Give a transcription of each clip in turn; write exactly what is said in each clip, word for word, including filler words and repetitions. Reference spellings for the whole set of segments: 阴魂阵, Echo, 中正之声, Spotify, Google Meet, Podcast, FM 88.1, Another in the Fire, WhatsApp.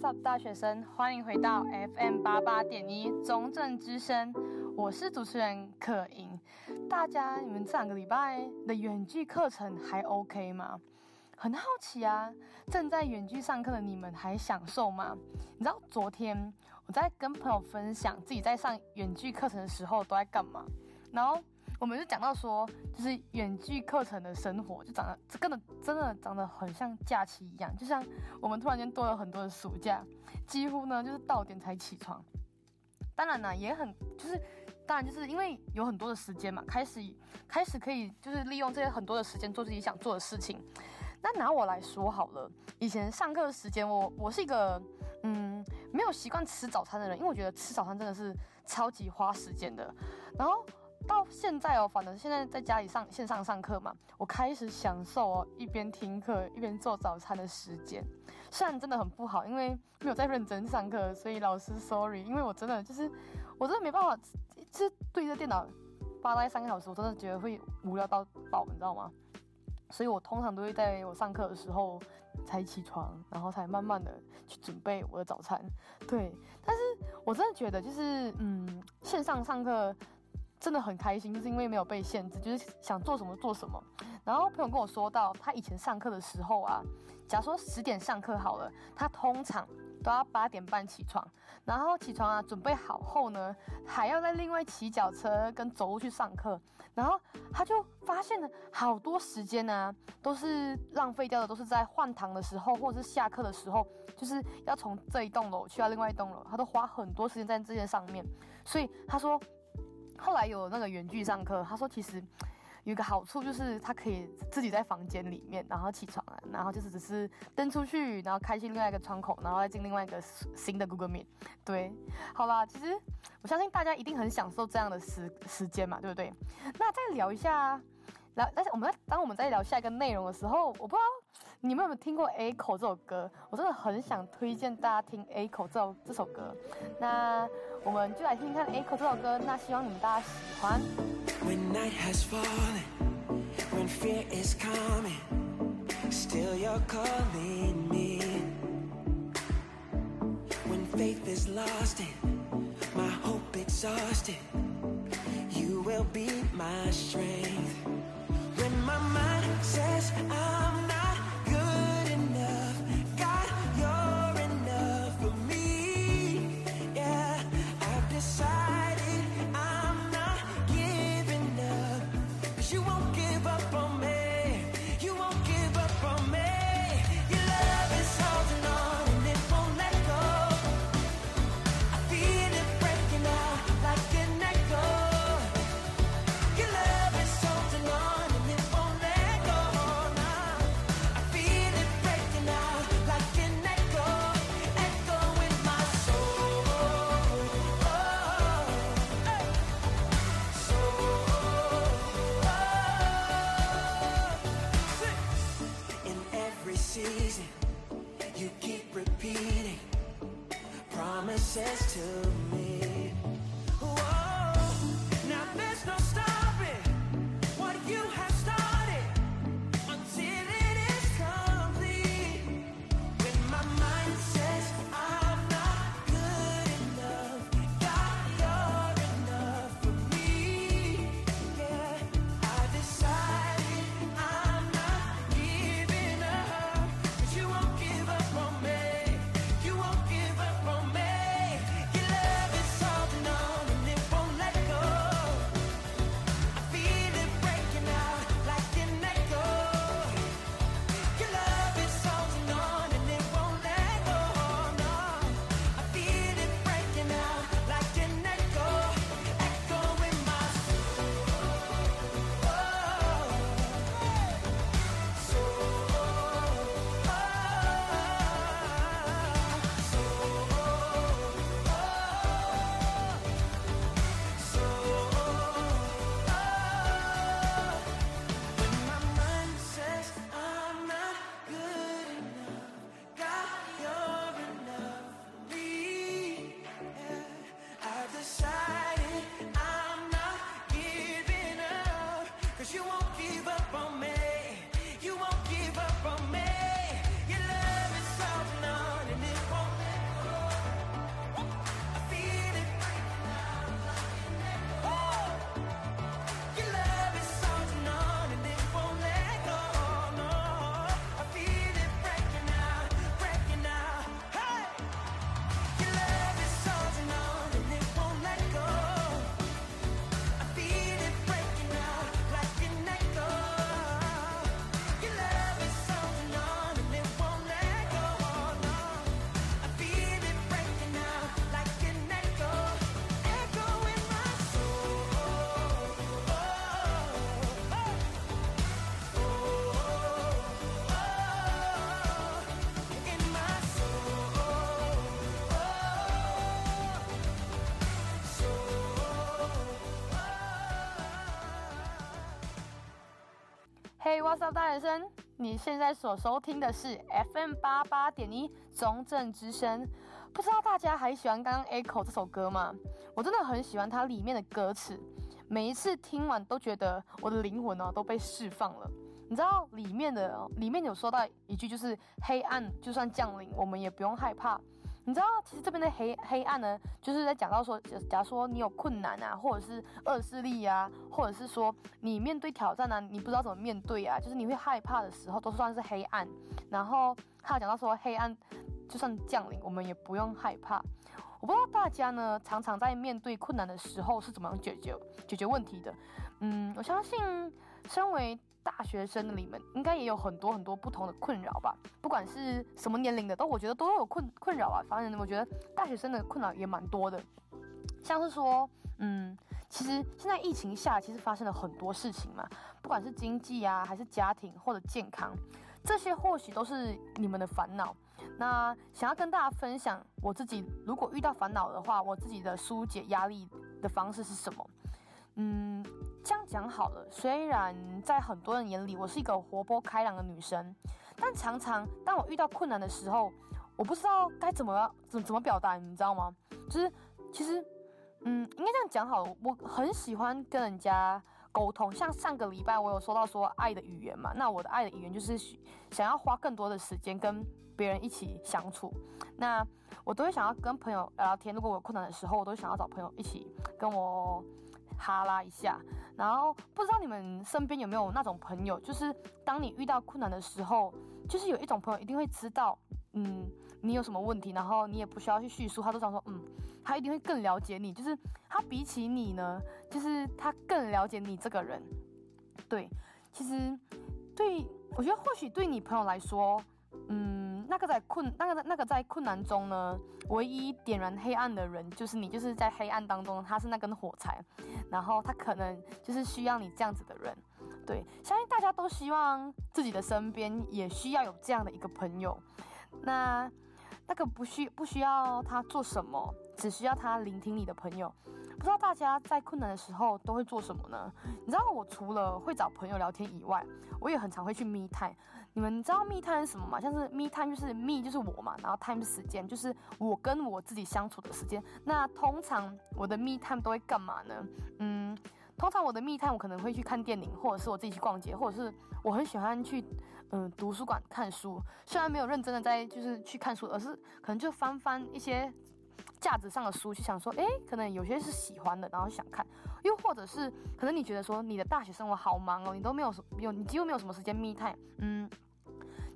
WhatsApp 大学生，欢迎回到 F M 八十八点一 中正之声，我是主持人可盈。大家，你们这两个礼拜的远距课程还 OK 吗？很好奇啊，正在远距上课的你们还享受吗？你知道昨天我在跟朋友分享自己在上远距课程的时候都在干嘛，然后我们就讲到说，就是远距课程的生活，就长得真的真的长得很像假期一样，就像我们突然间多了很多的暑假，几乎呢就是到点才起床。当然啦、啊，也很就是，当然就是因为有很多的时间嘛，开始开始可以就是利用这些很多的时间做自己想做的事情。那拿我来说好了，以前上课的时间我，我我是一个嗯没有习惯吃早餐的人，因为我觉得吃早餐真的是超级花时间的，然后。到现在哦，反正现在在家里上线上上课嘛，我开始享受哦，一边听课一边做早餐的时间。虽然真的很不好，因为没有在认真上课，所以老师 sorry， 因为我真的就是我真的没办法，就是对着电脑扒拉三个小时，我真的觉得会无聊到爆，你知道吗？所以我通常都会在我上课的时候才起床，然后才慢慢的去准备我的早餐。对，但是我真的觉得就是嗯，线上上课。真的很开心，就是因为没有被限制，就是想做什么做什么。然后朋友跟我说到，他以前上课的时候啊，假如说十点上课好了，他通常都要八点半起床，然后起床啊，准备好后呢，还要再另外骑脚车跟走路去上课。然后他就发现了好多时间啊，都是浪费掉的，都是在换堂的时候或者是下课的时候，就是要从这一栋楼去到另外一栋楼，他都花很多时间在这些上面。所以他说。后来有那个远距上课，他说其实有一个好处就是他可以自己在房间里面，然后起床了，然后就是只是登出去，然后开进另外一个窗口，然后再进另外一个新的 Google Meet。对，好啦，其实我相信大家一定很享受这样的时时间嘛，对不对？那再聊一下，然但是我们在当我们在聊下一个内容的时候，我不知道你们有没有听过 Echo 这首歌，我真的很想推荐大家听 Echo 这首这首歌。那我们就来听听看 Echo 这首歌，那希望你们大家喜欢。When night has fallen, when fear is coming, still you're calling me. When faith is lost and my hope exhausted, you will be my strength.When my mind says I'm not good enough, God, you're enough for me. Yeah, I've decided I'm not giving up. 'Cause you won't give up on me. You won't give up on me. Your love is holding on and it won't let go. I feel it breaking out like an echo. Your love is holding on.It won't let go. Now 嘿、hey, ，What's up， 大学生！你现在所收听的是 F M 八八点一中正之声。不知道大家还喜欢刚刚 Echo 这首歌吗？我真的很喜欢它里面的歌词，每一次听完都觉得我的灵魂哦、啊、都被释放了。你知道里面的、哦、里面有说到一句，就是黑暗就算降临，我们也不用害怕。你知道，其实这边的黑黑暗呢，就是在讲到说，假如说你有困难啊，或者是恶势力啊，或者是说你面对挑战啊，你不知道怎么面对。对啊，就是你会害怕的时候，都算是黑暗。然后他有讲到说，黑暗就算降临，我们也不用害怕。我不知道大家呢，常常在面对困难的时候是怎么样解决解决问题的。嗯，我相信身为大学生的你们，应该也有很多很多不同的困扰吧。不管是什么年龄的，都我觉得都有困困扰啊。反正我觉得大学生的困扰也蛮多的。像是说，嗯，其实现在疫情下，其实发生了很多事情嘛，不管是经济啊，还是家庭或者健康，这些或许都是你们的烦恼。那想要跟大家分享，我自己如果遇到烦恼的话，我自己的疏解压力的方式是什么？嗯，这样讲好了。虽然在很多人眼里，我是一个活泼开朗的女生，但常常当我遇到困难的时候，我不知道该怎么怎怎么表达，你知道吗？就是其实。嗯，应该这样讲好了，我很喜欢跟人家沟通，像上个礼拜我有说到说爱的语言嘛，那我的爱的语言就是想要花更多的时间跟别人一起相处，那我都会想要跟朋友聊天，如果我有困难的时候，我都会想要找朋友一起跟我哈拉一下，然后不知道你们身边有没有那种朋友，就是当你遇到困难的时候，就是有一种朋友一定会知道嗯，你有什么问题，然后你也不需要去叙述，他都想说，嗯，他一定会更了解你，就是他比起你呢，就是他更了解你这个人。对，其实对，我觉得或许对你朋友来说，嗯，那个在困，那个那个在困难中呢，唯一点燃黑暗的人就是你，就是在黑暗当中，他是那根火柴，然后他可能就是需要你这样子的人。对，相信大家都希望自己的身边也需要有这样的一个朋友。那那个不需不需要他做什么，只需要他聆听你的朋友。不知道大家在困难的时候都会做什么呢？你知道我除了会找朋友聊天以外，我也很常会去 me time。你们知道 me time 是什么吗？像是 me time 就是 me 就是我嘛，然后 time 是时间，就是我跟我自己相处的时间。那通常我的 me time 都会干嘛呢？嗯。通常我的me time我可能会去看电影，或者是我自己去逛街，或者是我很喜欢去嗯、呃、图书馆看书。虽然没有认真的在就是去看书，而是可能就翻翻一些架子上的书，就想说，哎，可能有些是喜欢的，然后想看。又或者是可能你觉得说你的大学生活好忙哦，你都没有什有你几乎没有什么时间me time。嗯，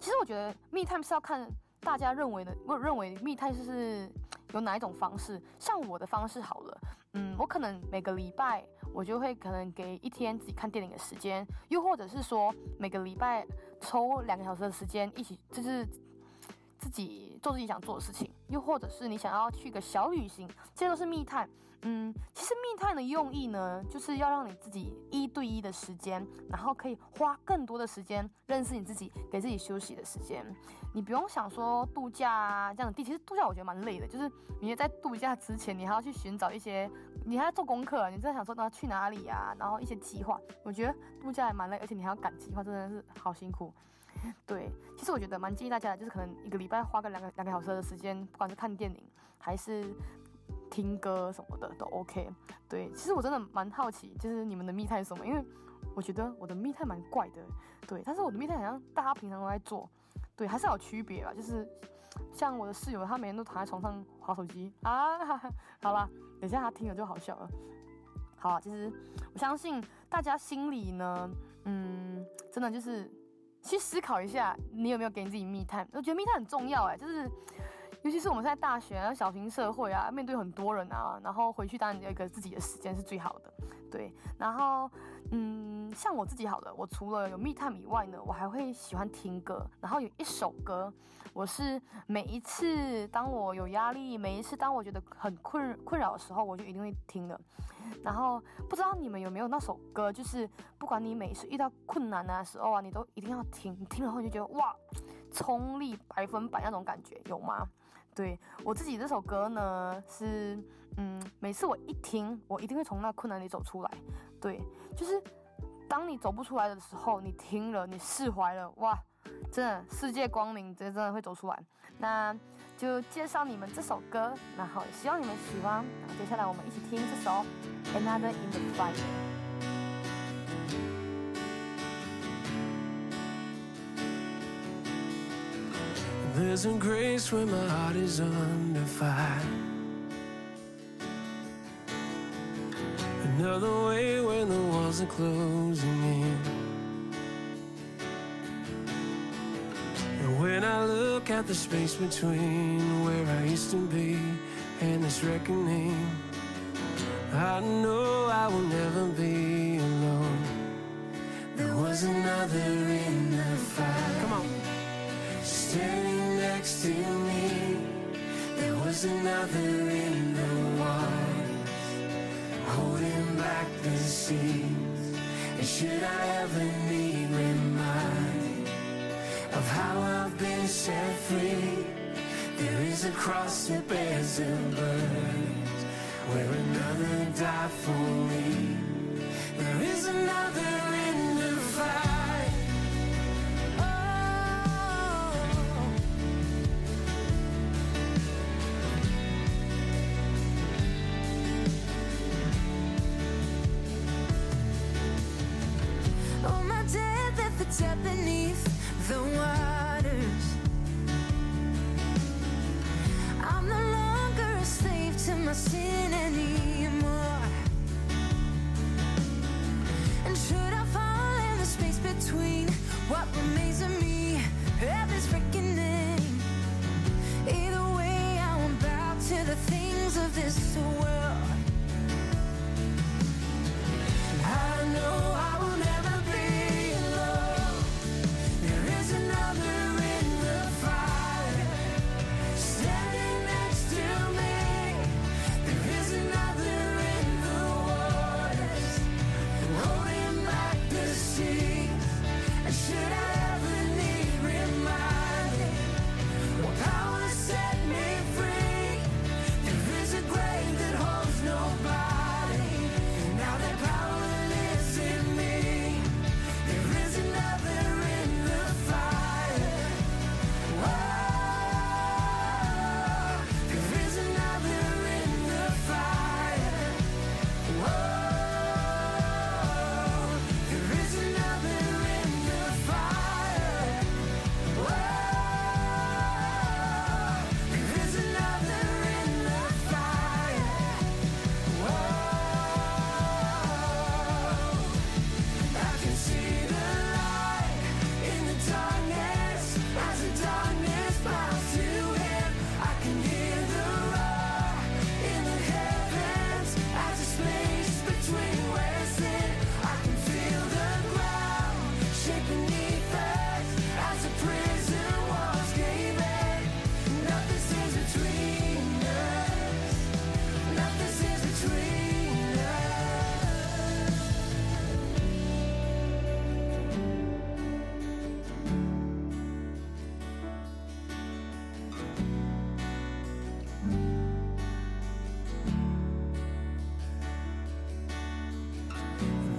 其实我觉得me time是要看大家认为的，我认为me time是。有哪一种方式？像我的方式好了，嗯，我可能每个礼拜我就会可能给一天自己看电影的时间，又或者是说每个礼拜抽两个小时的时间一起，就是自己做自己想做的事情，又或者是你想要去一个小旅行，这些都是me time。嗯，其实me time的用意呢，就是要让你自己一对一的时间，然后可以花更多的时间认识你自己，给自己休息的时间。你不用想说度假啊这样的地，其实度假我觉得蛮累的，就是你在度假之前，你还要去寻找一些，你还要做功课、啊，你在想说要去哪里啊，然后一些计划。我觉得度假也蛮累，而且你还要赶计划，真的是好辛苦。对，其实我觉得蛮建议大家的，就是可能一个礼拜花个两个两个小时的时间，不管是看电影还是听歌什么的都 OK。对，其实我真的蛮好奇，就是你们的me time是什么？因为我觉得我的me time蛮怪的，对，但是我的me time好像大家平常都在做，对，还是有区别吧。就是像我的室友，他每天都躺在床上滑手机啊，好啦，等一下他听了就好笑了。好啦，其实我相信大家心里呢，嗯，真的就是。去思考一下，你有没有给你自己me time？我觉得me time很重要哎，就是尤其是我们在大学啊、小型社会啊，面对很多人啊，然后回去当然有一个自己的时间是最好的。对，然后嗯，像我自己好了，我除了有me time以外呢，我还会喜欢听歌，然后有一首歌，我是每一次当我有压力，每一次当我觉得很困困扰的时候，我就一定会听的。然后不知道你们有没有那首歌，就是不管你每一次遇到困难的时候啊，你都一定要。听听了后就觉得哇，冲力百分百那种感觉有吗？对我自己这首歌呢是，嗯，每次我一听，我一定会从那困难里走出来。对，就是当你走不出来的时候，你停了，你释怀了，哇，真的世界光临，真的会走出来。那就介绍你们这首歌，然后希望你们喜欢。然后接下来我们一起听这首 Another in the Fire。There's a grace when my heart is under fire, another way when the walls are closing in. And when I look at the space between where I used to be and this reckoning, I know I will never be alone. There was another in the fire. Come on. Standing next to me, there was another in the waters, holding back the seas. And should I ever need reminding of how I've been set free, there is a cross that bears the burdens, where another died for me. There is another in the fire. Up beneath the waters, I'm no longer a slave to my sin anymore. And should I fall in the space between what remains of me and this reckoning, either way I won't bow to the things of this world. I know I will never be alone.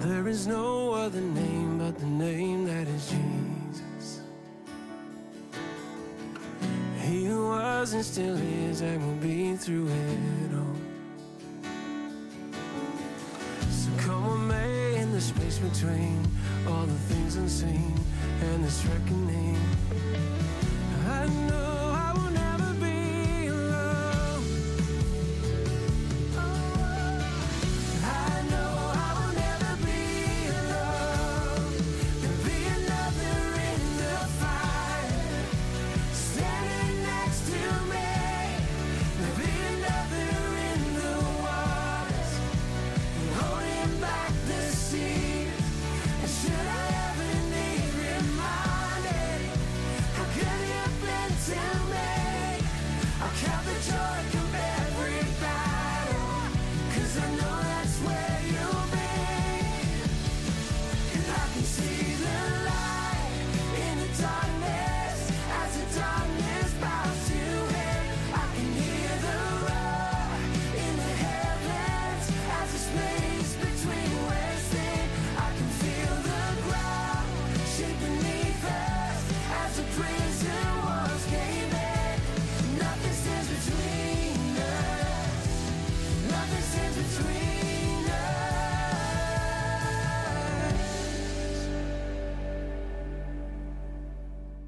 There is no other name but the name that is Jesus. He who was and still is and will be through it all. So come with me in the space between all the things unseen and this reckoning. I know I will never be alone. Should I ever need reminding, how could it have been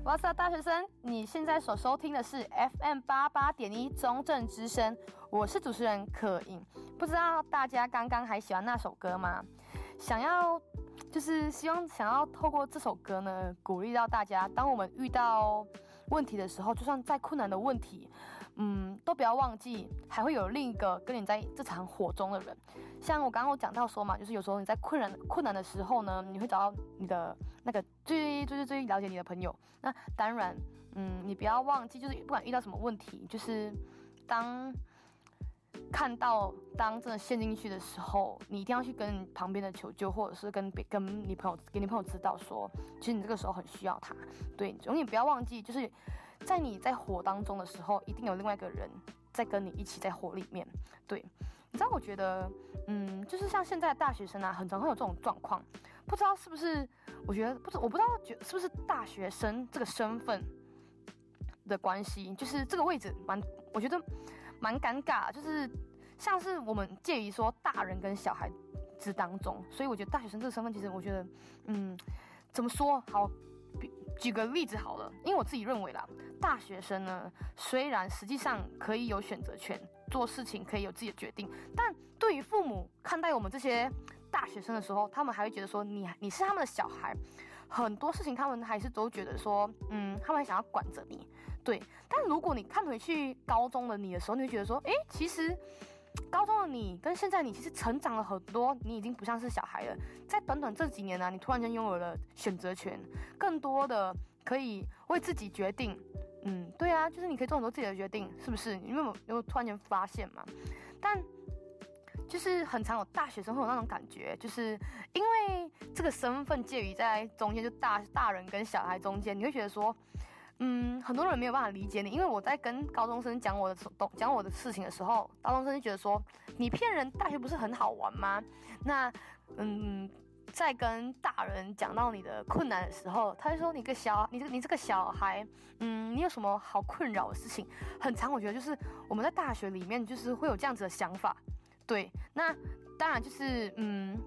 WhatsApp 大学生，你现在所收听的是 F M 八十八点一 中正之声，我是主持人可颖。不知道大家刚刚还喜欢那首歌吗？想要就是希望想要透过这首歌呢，鼓励到大家，当我们遇到问题的时候，就算再困难的问题，嗯，都不要忘记，还会有另一个跟你在这场火中的人。像我刚刚有讲到说嘛，就是有时候你在困难困难的时候呢，你会找到你的那个最最最最了解你的朋友。那当然，嗯，你不要忘记，就是不管遇到什么问题，就是当看到当真的陷进去的时候，你一定要去跟旁边的求救，或者是跟跟你朋友给你朋友知道说，其实你这个时候很需要他。对，永远不要忘记，就是在你在火当中的时候，一定有另外一个人在跟你一起在火里面。对，你知道，我觉得，嗯，就是像现在的大学生啊，很常会有这种状况，不知道是不是？我觉得不是，我不知道是不是大学生这个身份的关系，就是这个位置蛮，我觉得蛮尴尬，就是像是我们介于说大人跟小孩之当中，所以我觉得大学生这个身份，其实我觉得，嗯，怎么说好？举个例子好了，因为我自己认为啦，大学生呢，虽然实际上可以有选择权，做事情可以有自己的决定，但对于父母看待我们这些大学生的时候，他们还会觉得说你你是他们的小孩，很多事情他们还是都觉得说，嗯，他们还想要管着你。对，但如果你看回去高中的你的时候，你会觉得说，诶，其实高中的你跟现在你其实成长了很多，你已经不像是小孩了。在短短这几年呢、啊，你突然间拥有了选择权，更多的可以为自己决定。嗯，对啊，就是你可以做很多自己的决定，是不是？你有没有突然间发现嘛？但就是很常有大学生会有那种感觉，就是因为这个身份介于在中间，就大大人跟小孩中间，你会觉得说，嗯，很多人没有办法理解你，因为我在跟高中生讲我的讲我的事情的时候，高中生就觉得说你骗人，大学不是很好玩吗？那嗯，在跟大人讲到你的困难的时候，他就说你个小你这个你这个小孩，嗯，你有什么好困扰的事情？很常我觉得就是我们在大学里面就是会有这样子的想法。对，那当然就是嗯。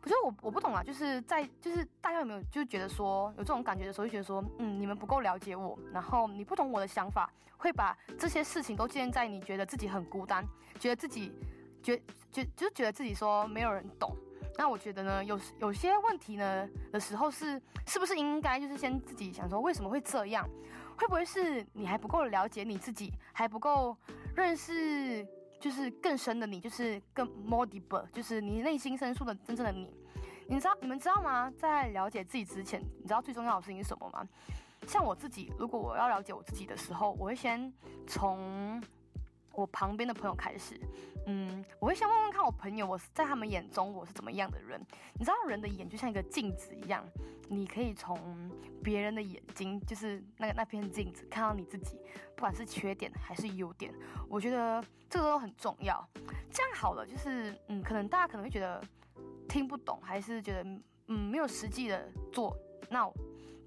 不是我我不懂啦，就是在就是大家有没有就觉得说有这种感觉的时候，就觉得说嗯你们不够了解我，然后你不懂我的想法，会把这些事情都建在你觉得自己很孤单，觉得自己觉觉就觉得自己说没有人懂。那我觉得呢，有有些问题呢的时候是是不是应该就是先自己想说为什么会这样？会不会是你还不够了解你自己，还不够认识？就是更深的你，就是更 more deeper， 就是你内心深处的真正的你。你知道你们知道吗？在了解自己之前，你知道最重要的事情是什么吗？像我自己，如果我要了解我自己的时候，我会先从我旁边的朋友开始。嗯，我会先问问看我朋友，我在他们眼中我是怎么样的人。你知道人的眼就像一个镜子一样，你可以从别人的眼睛，就是那个那片镜子看到你自己，不管是缺点还是优点，我觉得这个都很重要。这样好了，就是嗯，可能大家可能会觉得听不懂，还是觉得嗯没有实际的做，那我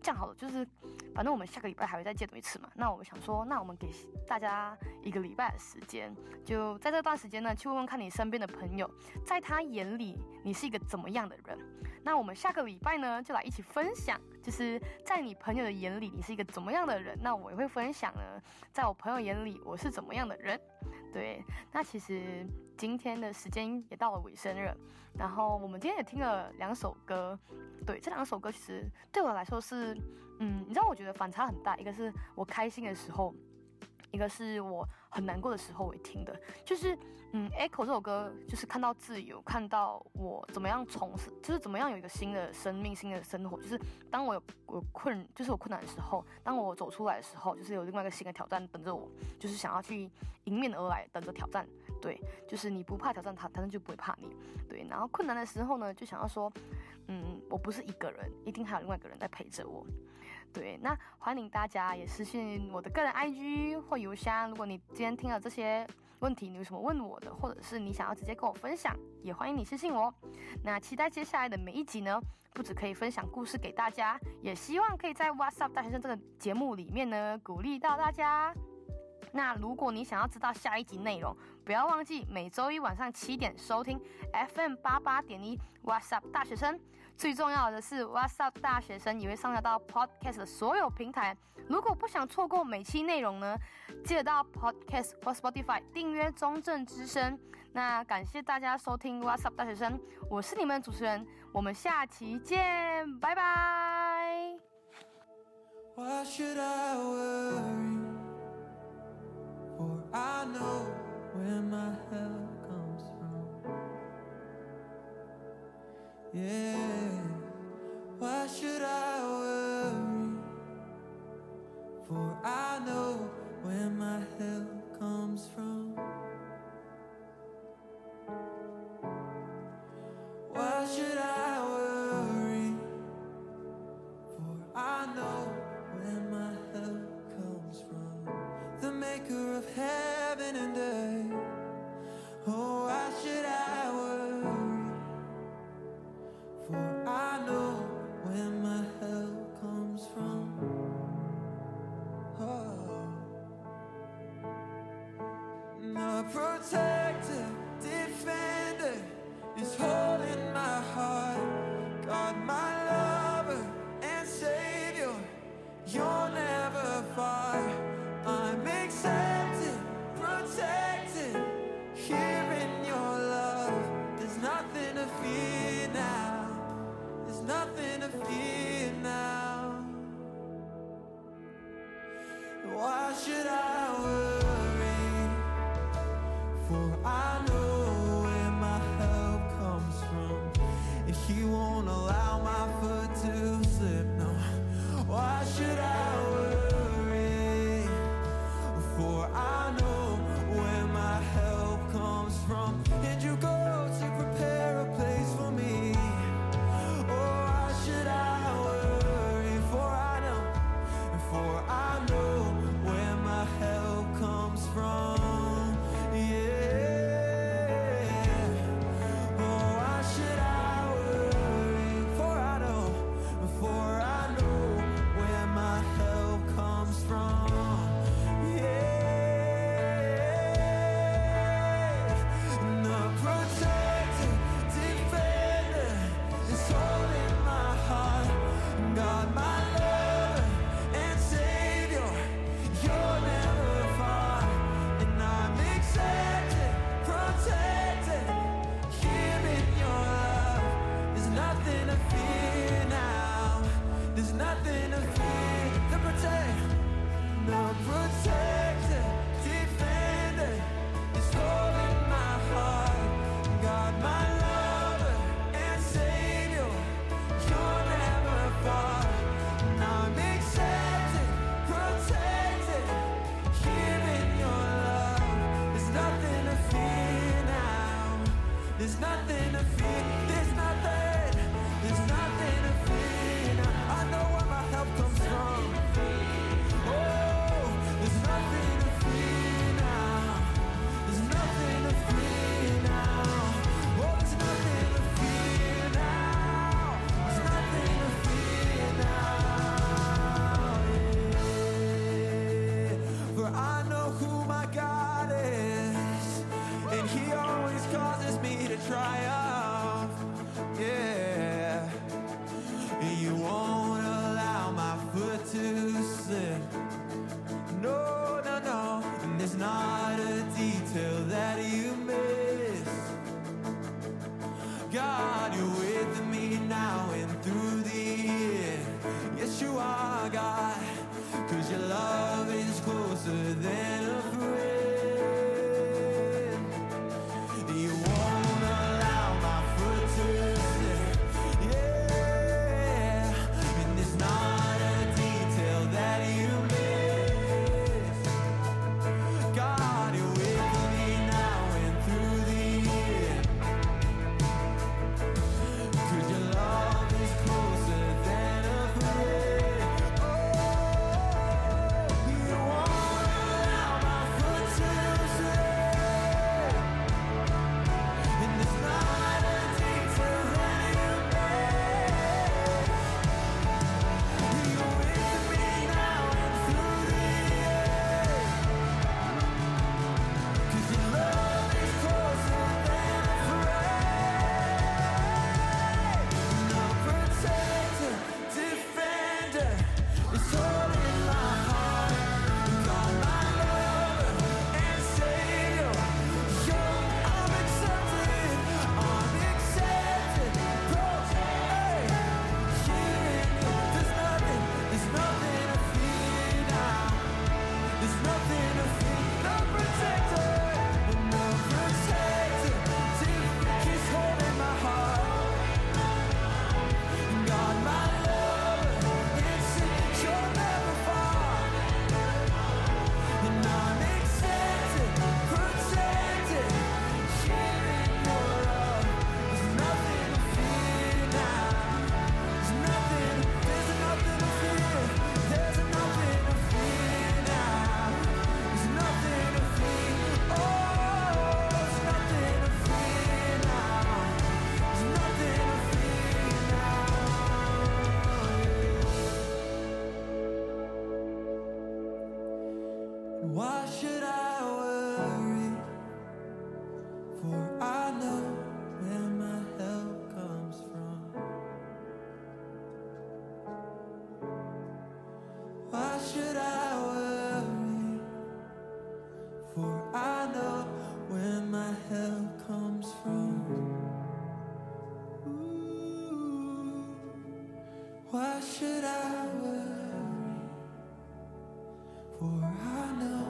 这样好了，就是反正我们下个礼拜还会再见一次嘛。那我们想说，那我们给大家一个礼拜的时间，就在这段时间呢，去问问看你身边的朋友，在他眼里你是一个怎么样的人。那我们下个礼拜呢，就来一起分享，就是在你朋友的眼里你是一个怎么样的人。那我也会分享呢，在我朋友眼里我是怎么样的人。对，那其实今天的时间也到了尾声了，然后我们今天也听了两首歌。对，这两首歌其实对我来说是，嗯，你知道我觉得反差很大，一个是我开心的时候，一个是我很难过的时候我也听的，就是嗯 Echo 这首歌，就是看到自由，看到我怎么样重生，就是怎么样有一个新的生命，新的生活，就是当我有我困就是我困难的时候，当我走出来的时候，就是有另外一个新的挑战等着我，就是想要去迎面而来，等着挑战。对，就是你不怕挑战它，它就不会怕你。对，然后困难的时候呢，就想要说嗯我不是一个人，一定还有另外一个人在陪着我。对，那欢迎大家也私信我的个人 I G 或邮箱，如果你今天听了这些问题，你有什么问我的，或者是你想要直接跟我分享，也欢迎你私信我。那期待接下来的每一集呢，不只可以分享故事给大家，也希望可以在 WhatsApp 大学生这个节目里面呢，鼓励到大家。那如果你想要知道下一集内容，不要忘记每周一晚上七点收听 F M 八十八点一 WhatsApp 大学生，最重要的是 WhatsApp 大学生也会上架到 Podcast 的所有平台，如果不想错过每期内容呢，记得到 Podcast 或 Spotify 订阅中正之声。那感谢大家收听 WhatsApp 大学生，我是你们主持人，我们下期见，拜拜。Why should I worry? For I know where my help comes from. Yeah, why should I worry? For I know where my help comes from. Why should I worry? For I know where my help comes from. The maker of heaven and earth. Oh, why should I worry? For I know where my help comes from. Oh, the protector, defender is holding my heart. God, my lover and savior, you're never far. I'm accepted, protected, here in your love. There's nothing to fear now. There's nothing to fear now. Why should I worry? For I know where my help comes from. And he won't allow my foot to slip, no. Why should I worry? For I know where my help comes from. And you go to prepare a place for me. Oh, why should I worry? For I know, for I know where my help comes from. Yeah. Oh, why should I worry? For I know, for I know where my help comes from. There's nothing to fear, there's nothing, there's nothing to fear. I know where my help comes from. Oh, there's nothing to fear now. There's nothing to fear now. Oh, there's nothing to fear now. There's nothing to fear now, yeah. For I know who my God is, and he always causes me to triumph, yeah. And you won't allow my foot to slip. No, no, no. And there's not a detail that you miss. God, you're with me now and through the year. Yes, you are, God, 'cause your love is closer than a friend. Why should I worry? For I know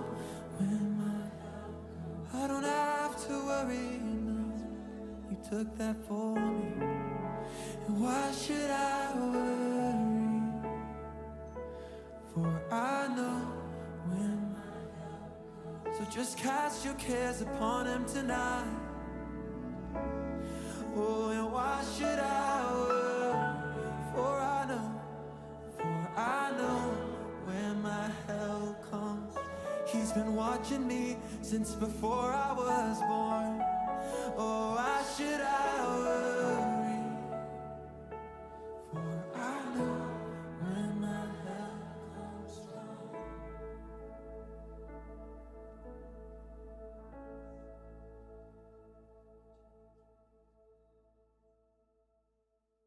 when my I don't have to worry enough. You took that for me. And why should I worry? For I know when my So just cast your cares upon him tonight. Oh, and why should I worry? For I know, for I know when my help comes. He's been watching me since before I was born. Oh, why should I?